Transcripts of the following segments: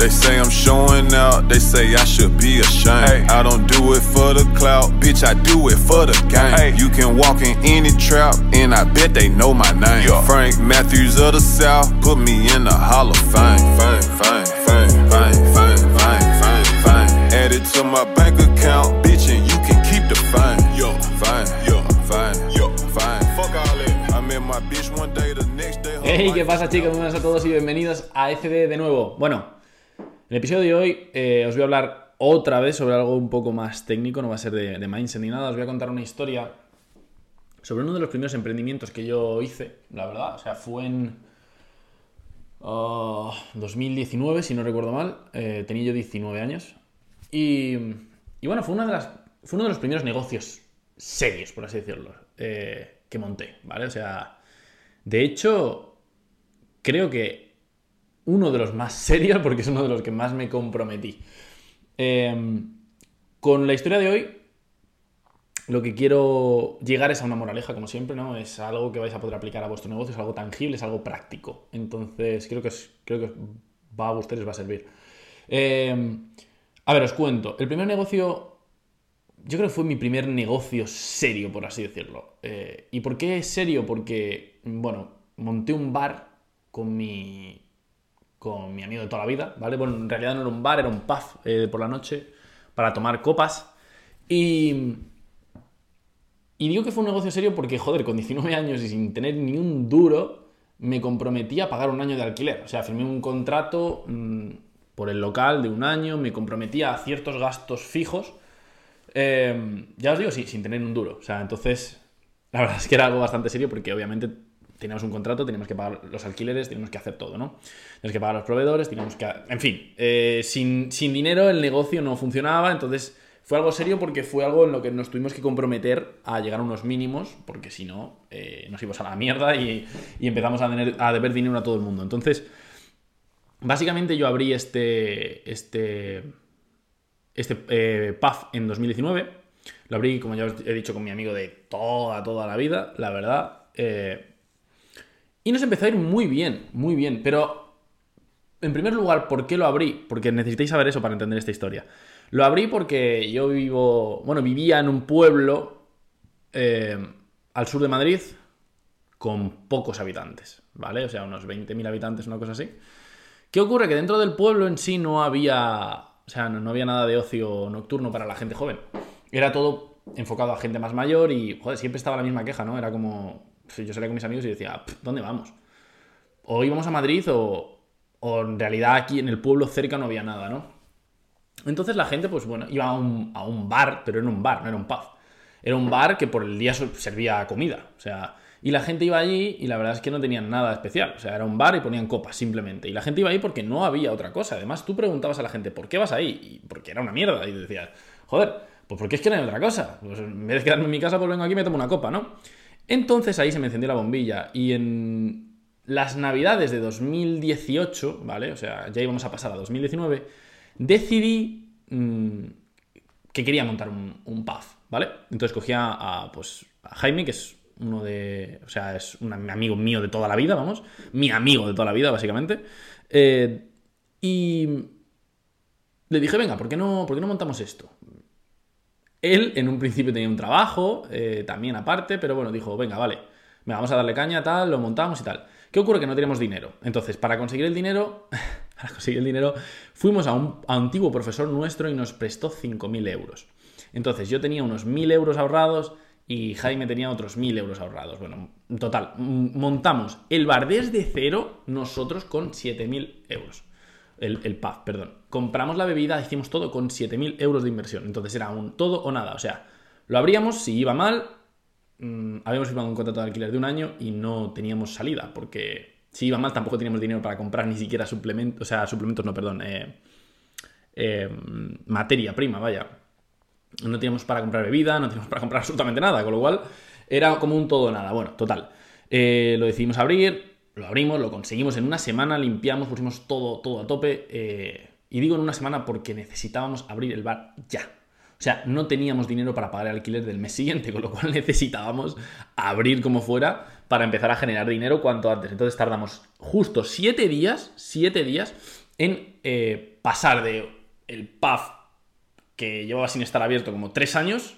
They say I'm showing out, they say I should be ashamed. Ay. I don't do it for the clout, bitch, I do it for the game. Ay. You can walk in any trap, and I bet they know my name. Yo. Frank Matthews of the South, put me in the Hall of Fame. Fame, fame, fame, fame, fame, fame, fame, fame. Add it to my bank account, bitch, and you can keep the fame. Yo, fame, yo, fame, yo, fame. Fuck all that. Hey, ¿qué pasa, chicos? Muy buenas a todos y bienvenidos a FD de nuevo. Bueno, en el episodio de hoy os voy a hablar otra vez sobre algo un poco más técnico, no va a ser de mindset ni nada. Os voy a contar una historia sobre uno de los primeros emprendimientos que yo hice, la verdad. O sea, fue en 2019, si no recuerdo mal. Tenía yo 19 años. Y bueno, fue uno de los primeros negocios serios, por así decirlo, que monté, ¿vale? O sea, de hecho, creo que uno de los más serios, porque es uno de los que más me comprometí. Con la historia de hoy, lo que quiero llegar es a una moraleja, como siempre, ¿no? Es algo que vais a poder aplicar a vuestro negocio, es algo tangible, es algo práctico. Entonces, creo que os va a gustar y os va a servir. A ver, os cuento. El primer negocio... Yo creo que fue mi primer negocio serio, por así decirlo. ¿Y por qué serio? Porque, bueno, monté un bar con mi amigo de toda la vida, ¿vale? Bueno, en realidad no era un bar, era un pub por la noche para tomar copas. Y digo que fue un negocio serio porque, joder, con 19 años y sin tener ni un duro, me comprometí a pagar un año de alquiler. O sea, firmé un contrato por el local de un año, me comprometí a ciertos gastos fijos. Ya os digo, sí, sin tener un duro. O sea, entonces, la verdad es que era algo bastante serio porque obviamente teníamos un contrato, teníamos que pagar los alquileres, teníamos que hacer todo, ¿no? Teníamos que pagar a los proveedores, teníamos que... En fin, sin dinero el negocio no funcionaba, entonces fue algo serio porque fue algo en lo que nos tuvimos que comprometer a llegar a unos mínimos porque si no, nos íbamos a la mierda y empezamos a deber dinero a todo el mundo. Entonces, básicamente yo abrí este pub en 2019, lo abrí, como ya os he dicho, con mi amigo de toda la vida, la verdad, y nos empezó a ir muy bien, pero en primer lugar, ¿por qué lo abrí? Porque necesitáis saber eso para entender esta historia. Lo abrí porque yo vivía en un pueblo al sur de Madrid con pocos habitantes, ¿vale? O sea, unos 20.000 habitantes, una cosa así. ¿Qué ocurre? Que dentro del pueblo en sí no había... O sea, no había nada de ocio nocturno para la gente joven. Era todo enfocado a gente más mayor y, joder, siempre estaba la misma queja, ¿no? Era como... Yo salía con mis amigos y decía, ¿dónde vamos? O íbamos a Madrid o en realidad aquí en el pueblo cerca no había nada, ¿no? Entonces la gente, pues bueno, iba a un bar, pero era un bar, no era un pub. Era un bar que por el día servía comida, o sea... Y la gente iba allí y la verdad es que no tenían nada especial. O sea, era un bar y ponían copas, simplemente. Y la gente iba ahí porque no había otra cosa. Además, tú preguntabas a la gente, ¿por qué vas ahí? Y porque era una mierda. Y decías, joder, pues porque es que no hay otra cosa. Pues en vez de quedarme en mi casa, pues vengo aquí y me tomo una copa, ¿no? Entonces ahí se me encendió la bombilla. Y en las navidades de 2018, ¿vale? O sea, ya íbamos a pasar a 2019. Decidí que quería montar un pub, ¿vale? Entonces cogía a Jaime, que es... O sea, es un amigo mío de toda la vida, vamos. Mi amigo de toda la vida, básicamente. Y le dije, venga, ¿por qué no montamos esto? Él en un principio tenía un trabajo, también aparte, pero bueno, dijo, venga, vale. Venga, vamos a darle caña, tal, lo montamos y tal. ¿Qué ocurre? Que no tenemos dinero. Entonces, para conseguir el dinero, fuimos a un antiguo profesor nuestro y nos prestó 5.000 euros. Entonces, yo tenía unos 1.000 euros ahorrados... Y Jaime tenía otros 1.000 euros ahorrados. Bueno, total, montamos el bar desde cero, nosotros con 7.000 euros. El pub, perdón. Compramos la bebida, hicimos todo con 7.000 euros de inversión. Entonces era un todo o nada. O sea, lo abríamos, si iba mal, habíamos firmado un contrato de alquiler de un año y no teníamos salida. Porque si iba mal tampoco teníamos dinero para comprar ni siquiera suplementos, o sea, materia prima, vaya. No teníamos para comprar bebida, no teníamos para comprar absolutamente nada, con lo cual era como un todo o nada. Bueno, total, lo decidimos abrir, lo abrimos, lo conseguimos en una semana, limpiamos, pusimos todo a tope, y digo en una semana porque necesitábamos abrir el bar ya. O O sea, no teníamos dinero para pagar el alquiler del mes siguiente, con lo cual necesitábamos abrir como fuera para empezar a generar dinero cuanto antes. Entonces tardamos justo 7 días en pasar de el pub que llevaba sin estar abierto como 3 años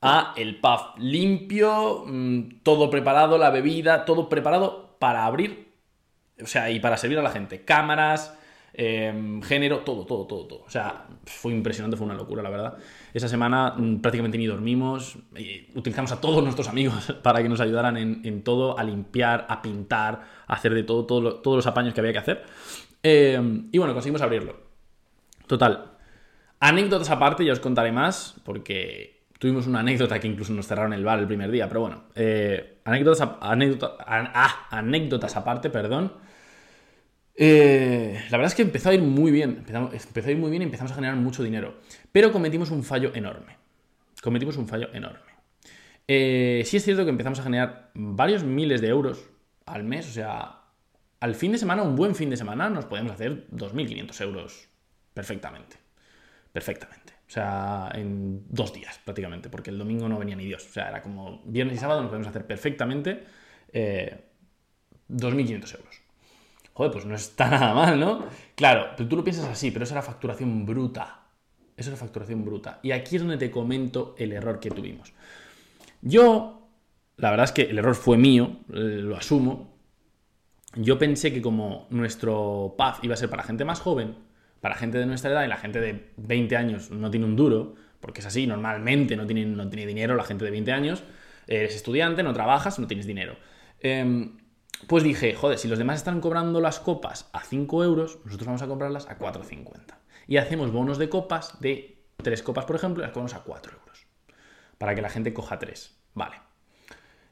a el pub limpio, todo preparado, la bebida, todo preparado para abrir, o sea, y para servir a la gente. Cámaras, género, todo. O sea, fue impresionante, fue una locura, la verdad. Esa semana prácticamente ni dormimos. Utilizamos a todos nuestros amigos para que nos ayudaran en todo, a limpiar, a pintar, a hacer de todo, todos los apaños que había que hacer. Y bueno, conseguimos abrirlo. Total. Anécdotas aparte, ya os contaré más, porque tuvimos una anécdota que incluso nos cerraron el bar el primer día, pero bueno. Anécdotas aparte. La verdad es que empezó a ir muy bien, y empezamos a generar mucho dinero. Pero cometimos un fallo enorme. Sí es cierto que empezamos a generar varios miles de euros al mes. O sea, al fin de semana, un buen fin de semana, nos podíamos hacer 2.500 euros perfectamente. O sea, en 2 días prácticamente, porque el domingo no venía ni Dios. O sea, era como viernes y sábado nos podíamos hacer perfectamente 2.500 euros. Joder, pues no está nada mal, ¿no? Claro, pero tú lo piensas así, pero esa era facturación bruta. Y aquí es donde te comento el error que tuvimos. Yo, la verdad es que el error fue mío, lo asumo. Yo pensé que como nuestro pub iba a ser para gente más joven, para gente de nuestra edad, y la gente de 20 años no tiene un duro, porque es así, normalmente no tiene dinero la gente de 20 años, eres estudiante, no trabajas, no tienes dinero. Pues dije, joder, si los demás están cobrando las copas a 5 euros, nosotros vamos a comprarlas a 4,50. Y hacemos bonos de copas de 3 copas, por ejemplo, y las cobramos a 4 euros. Para que la gente coja 3. Vale.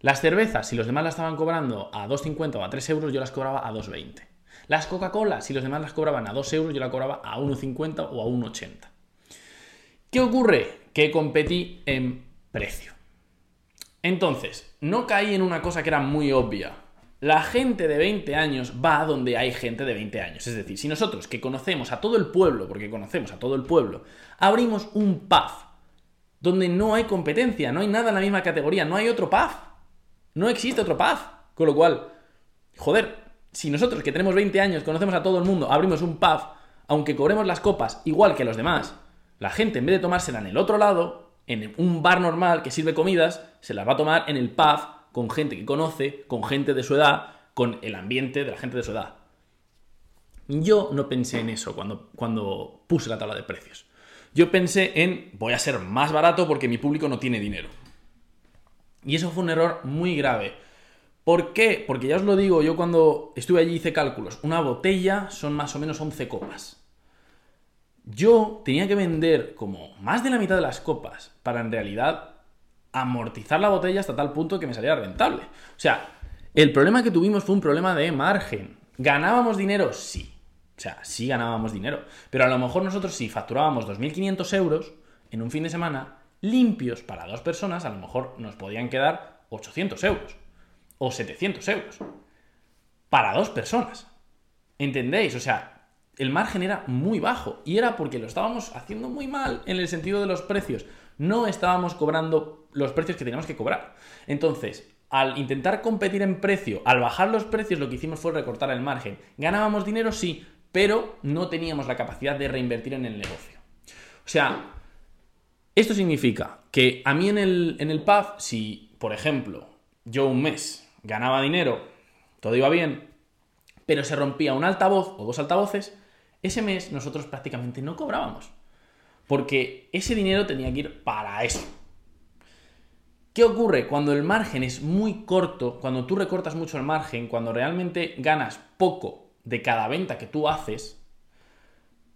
Las cervezas, si los demás las estaban cobrando a 2,50 o a 3 euros, yo las cobraba a 2,20. Las Coca-Cola, si los demás las cobraban a 2 euros, yo la cobraba a 1,50 o a 1,80. ¿Qué ocurre? Que competí en precio. Entonces, no caí en una cosa que era muy obvia. La gente de 20 años va a donde hay gente de 20 años. Es decir, si nosotros, que conocemos a todo el pueblo, abrimos un pub donde no hay competencia, no hay nada en la misma categoría, no hay otro pub. No existe otro pub. Con lo cual, joder, si nosotros que tenemos 20 años, conocemos a todo el mundo, abrimos un pub, aunque cobremos las copas igual que los demás, la gente en vez de tomársela en el otro lado, en un bar normal que sirve comidas, se las va a tomar en el pub, con gente que conoce, con gente de su edad, con el ambiente de la gente de su edad. Yo no pensé en eso cuando puse la tabla de precios. Yo pensé en, voy a ser más barato porque mi público no tiene dinero. Y eso fue un error muy grave. ¿Por qué? Porque ya os lo digo, yo cuando estuve allí hice cálculos. Una botella son más o menos 11 copas. Yo tenía que vender como más de la mitad de las copas para en realidad amortizar la botella hasta tal punto que me saliera rentable. O sea, el problema que tuvimos fue un problema de margen. ¿Ganábamos dinero? Sí. O sea, sí ganábamos dinero. Pero a lo mejor nosotros si facturábamos 2.500 euros en un fin de semana, limpios para 2 personas, a lo mejor nos podían quedar 800 euros o 700 euros. Para 2 personas. ¿Entendéis? O sea, el margen era muy bajo y era porque lo estábamos haciendo muy mal en el sentido de los precios. No estábamos cobrando los precios que teníamos que cobrar. Entonces, al intentar competir en precio, al bajar los precios, lo que hicimos fue recortar el margen. Ganábamos dinero, sí, pero no teníamos la capacidad de reinvertir en el negocio. O sea, esto significa que a mí en el pub, si, por ejemplo, yo un mes ganaba dinero, todo iba bien, pero se rompía un altavoz o 2 altavoces, ese mes nosotros prácticamente no cobrábamos. Porque ese dinero tenía que ir para eso. ¿Qué ocurre? Cuando el margen es muy corto, cuando tú recortas mucho el margen, cuando realmente ganas poco de cada venta que tú haces,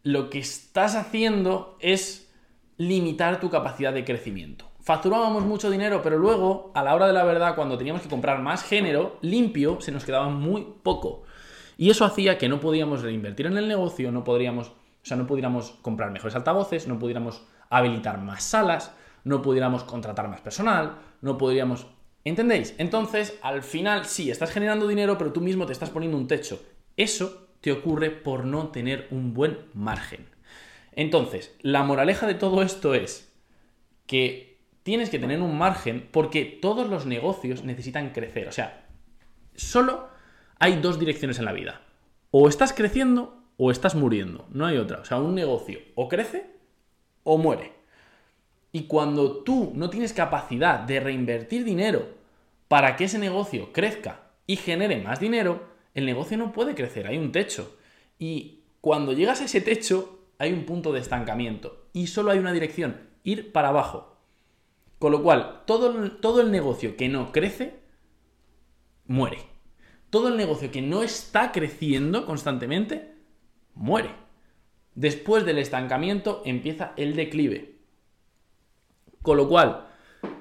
lo que estás haciendo es limitar tu capacidad de crecimiento. Facturábamos mucho dinero, pero luego, a la hora de la verdad, cuando teníamos que comprar más género limpio, se nos quedaba muy poco. Y eso hacía que no podíamos reinvertir en el negocio, no pudiéramos comprar mejores altavoces, no pudiéramos habilitar más salas, no pudiéramos contratar más personal, ¿Entendéis? Entonces, al final, sí, estás generando dinero, pero tú mismo te estás poniendo un techo. Eso te ocurre por no tener un buen margen. Entonces, la moraleja de todo esto es, que tienes que tener un margen porque todos los negocios necesitan crecer. O sea, solo hay dos direcciones en la vida. O estás creciendo o estás muriendo. No hay otra. O sea, un negocio o crece o muere. Y cuando tú no tienes capacidad de reinvertir dinero para que ese negocio crezca y genere más dinero, el negocio no puede crecer. Hay un techo. Y cuando llegas a ese techo, hay un punto de estancamiento. Y solo hay una dirección, ir para abajo. Con lo cual, todo el negocio que no crece, muere. Todo el negocio que no está creciendo constantemente, muere. Después del estancamiento empieza el declive. Con lo cual,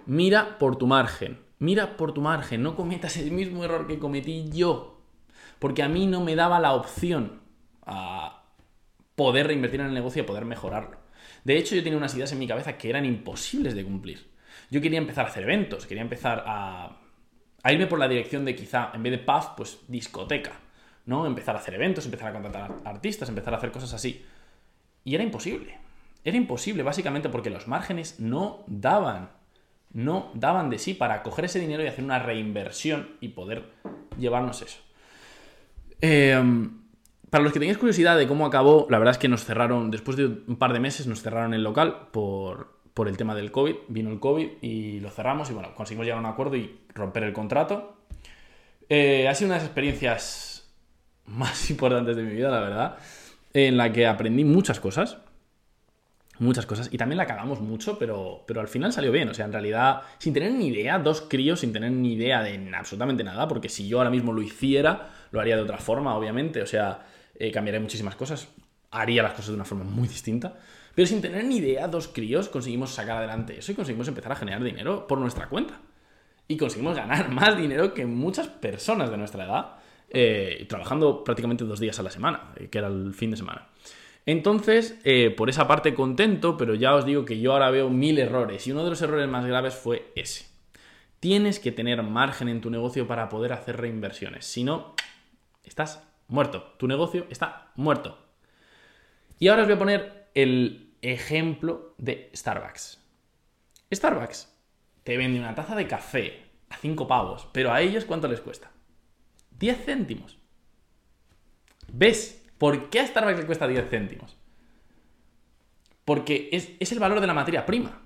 mira por tu margen. Mira por tu margen. No cometas el mismo error que cometí yo. Porque a mí no me daba la opción a poder reinvertir en el negocio y a poder mejorarlo. De hecho, yo tenía unas ideas en mi cabeza que eran imposibles de cumplir. Yo quería empezar a hacer eventos. Quería empezar a irme por la dirección de quizá, en vez de pub, pues discoteca, ¿no? Empezar a hacer eventos, empezar a contratar artistas, empezar a hacer cosas así. Y era imposible. Era imposible básicamente porque los márgenes no daban de sí para coger ese dinero y hacer una reinversión y poder llevarnos eso. Para los que tengáis curiosidad de cómo acabó, la verdad es que nos cerraron, después de un par de meses nos cerraron el local por el tema del COVID. Vino el COVID y lo cerramos y bueno, conseguimos llegar a un acuerdo y romper el contrato. Ha sido una de las experiencias más importantes de mi vida, la verdad, en la que aprendí muchas cosas, y también la cagamos mucho, pero al final salió bien. O sea, en realidad, sin tener ni idea, dos críos sin tener ni idea de absolutamente nada, porque si yo ahora mismo lo hiciera, lo haría de otra forma, obviamente. O sea, cambiaría muchísimas cosas, haría las cosas de una forma muy distinta, pero sin tener ni idea, dos críos, conseguimos sacar adelante eso y conseguimos empezar a generar dinero por nuestra cuenta. Y conseguimos ganar más dinero que muchas personas de nuestra edad, trabajando prácticamente 2 días a la semana, que era el fin de semana. Entonces, por esa parte contento, pero ya os digo que yo ahora veo 1000 errores y uno de los errores más graves fue ese. Tienes que tener margen en tu negocio para poder hacer reinversiones, si no, estás muerto, tu negocio está muerto. Y ahora os voy a poner el ejemplo de Starbucks. Starbucks te vende una taza de café a 5 pavos, pero a ellos ¿cuánto les cuesta? 10 céntimos. ¿Ves? ¿Por qué a Starbucks le cuesta 10 céntimos? Porque es el valor de la materia prima.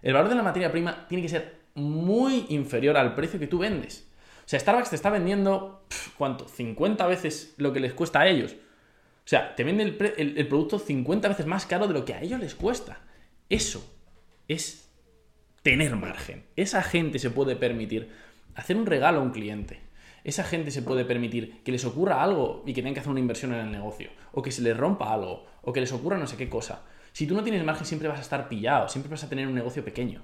El valor de la materia prima tiene que ser muy inferior al precio que tú vendes. O sea, Starbucks te está vendiendo, ¿cuánto? 50 veces lo que les cuesta a ellos. O sea, te vende el producto 50 veces más caro de lo que a ellos les cuesta. Eso es tener margen. Esa gente se puede permitir hacer un regalo a un cliente. Esa gente se puede permitir que les ocurra algo y que tengan que hacer una inversión en el negocio, o que se les rompa algo, o que les ocurra no sé qué cosa. Si tú no tienes margen, siempre vas a estar pillado, siempre vas a tener un negocio pequeño.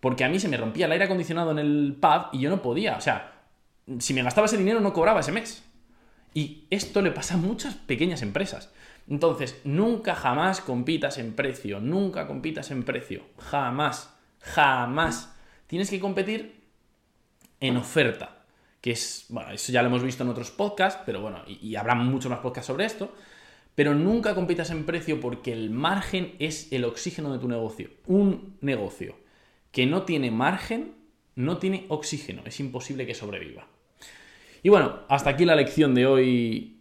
Porque a mí se me rompía el aire acondicionado en el pub y yo no podía. O sea, si me gastaba ese dinero no cobraba ese mes. Y esto le pasa a muchas pequeñas empresas. Entonces, nunca jamás compitas en precio, nunca compitas en precio. Jamás, jamás. Tienes que competir en oferta. Que es, bueno, eso ya lo hemos visto en otros podcasts, pero bueno, y habrá muchos más podcasts sobre esto, pero nunca compitas en precio porque el margen es el oxígeno de tu negocio. Un negocio que no tiene margen, no tiene oxígeno, es imposible que sobreviva. Y bueno, hasta aquí la lección de hoy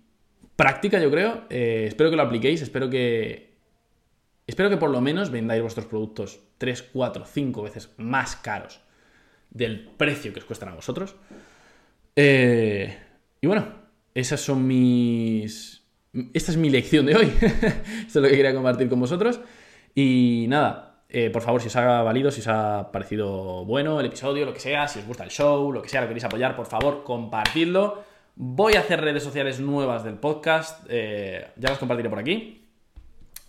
práctica, yo creo. Espero que lo apliquéis, espero que por lo menos vendáis vuestros productos 3, 4, 5 veces más caros del precio que os cuestan a vosotros. Y bueno, esta es mi lección de hoy. Esto es lo que quería compartir con vosotros. Y nada, por favor, si os ha valido, si os ha parecido bueno el episodio, lo que sea, si os gusta el show, lo que sea, lo queréis apoyar, por favor, compartidlo. Voy a hacer redes sociales nuevas del podcast, ya las compartiré por aquí,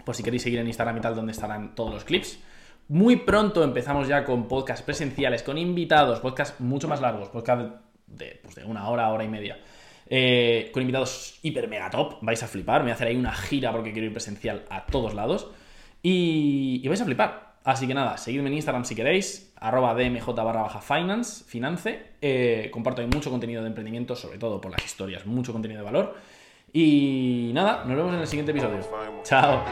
por si queréis seguir en Instagram y tal, donde estarán todos los clips. Muy pronto empezamos ya con podcasts presenciales, con invitados, podcasts mucho más largos, podcasts de una hora, hora y media, con invitados hiper mega top. Vais a flipar, me voy a hacer ahí una gira porque quiero ir presencial a todos lados y vais a flipar. Así que nada, seguidme en Instagram si queréis, @dmj_finance. Comparto ahí mucho contenido de emprendimiento, sobre todo por las historias, mucho contenido de valor. Y nada, nos vemos en el siguiente episodio. Chao.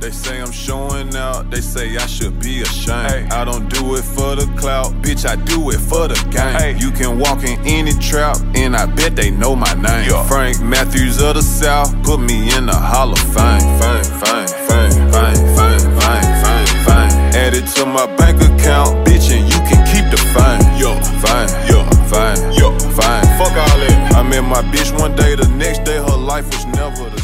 They say I'm showing out, they say I should be ashamed. Hey. I don't do it for the clout, bitch, I do it for the game. Hey. You can walk in any trap, and I bet they know my name. Yo. Frank Matthews of the South, put me in the Hall of Fame. Fame, fame, fame, fame, fame, fame, fame, fame. Add it to my bank account, bitch, and you can keep the fame. Yo, fame, yo, fame, yo, fame. Fuck all that. I met my bitch one day, the next day her life was never the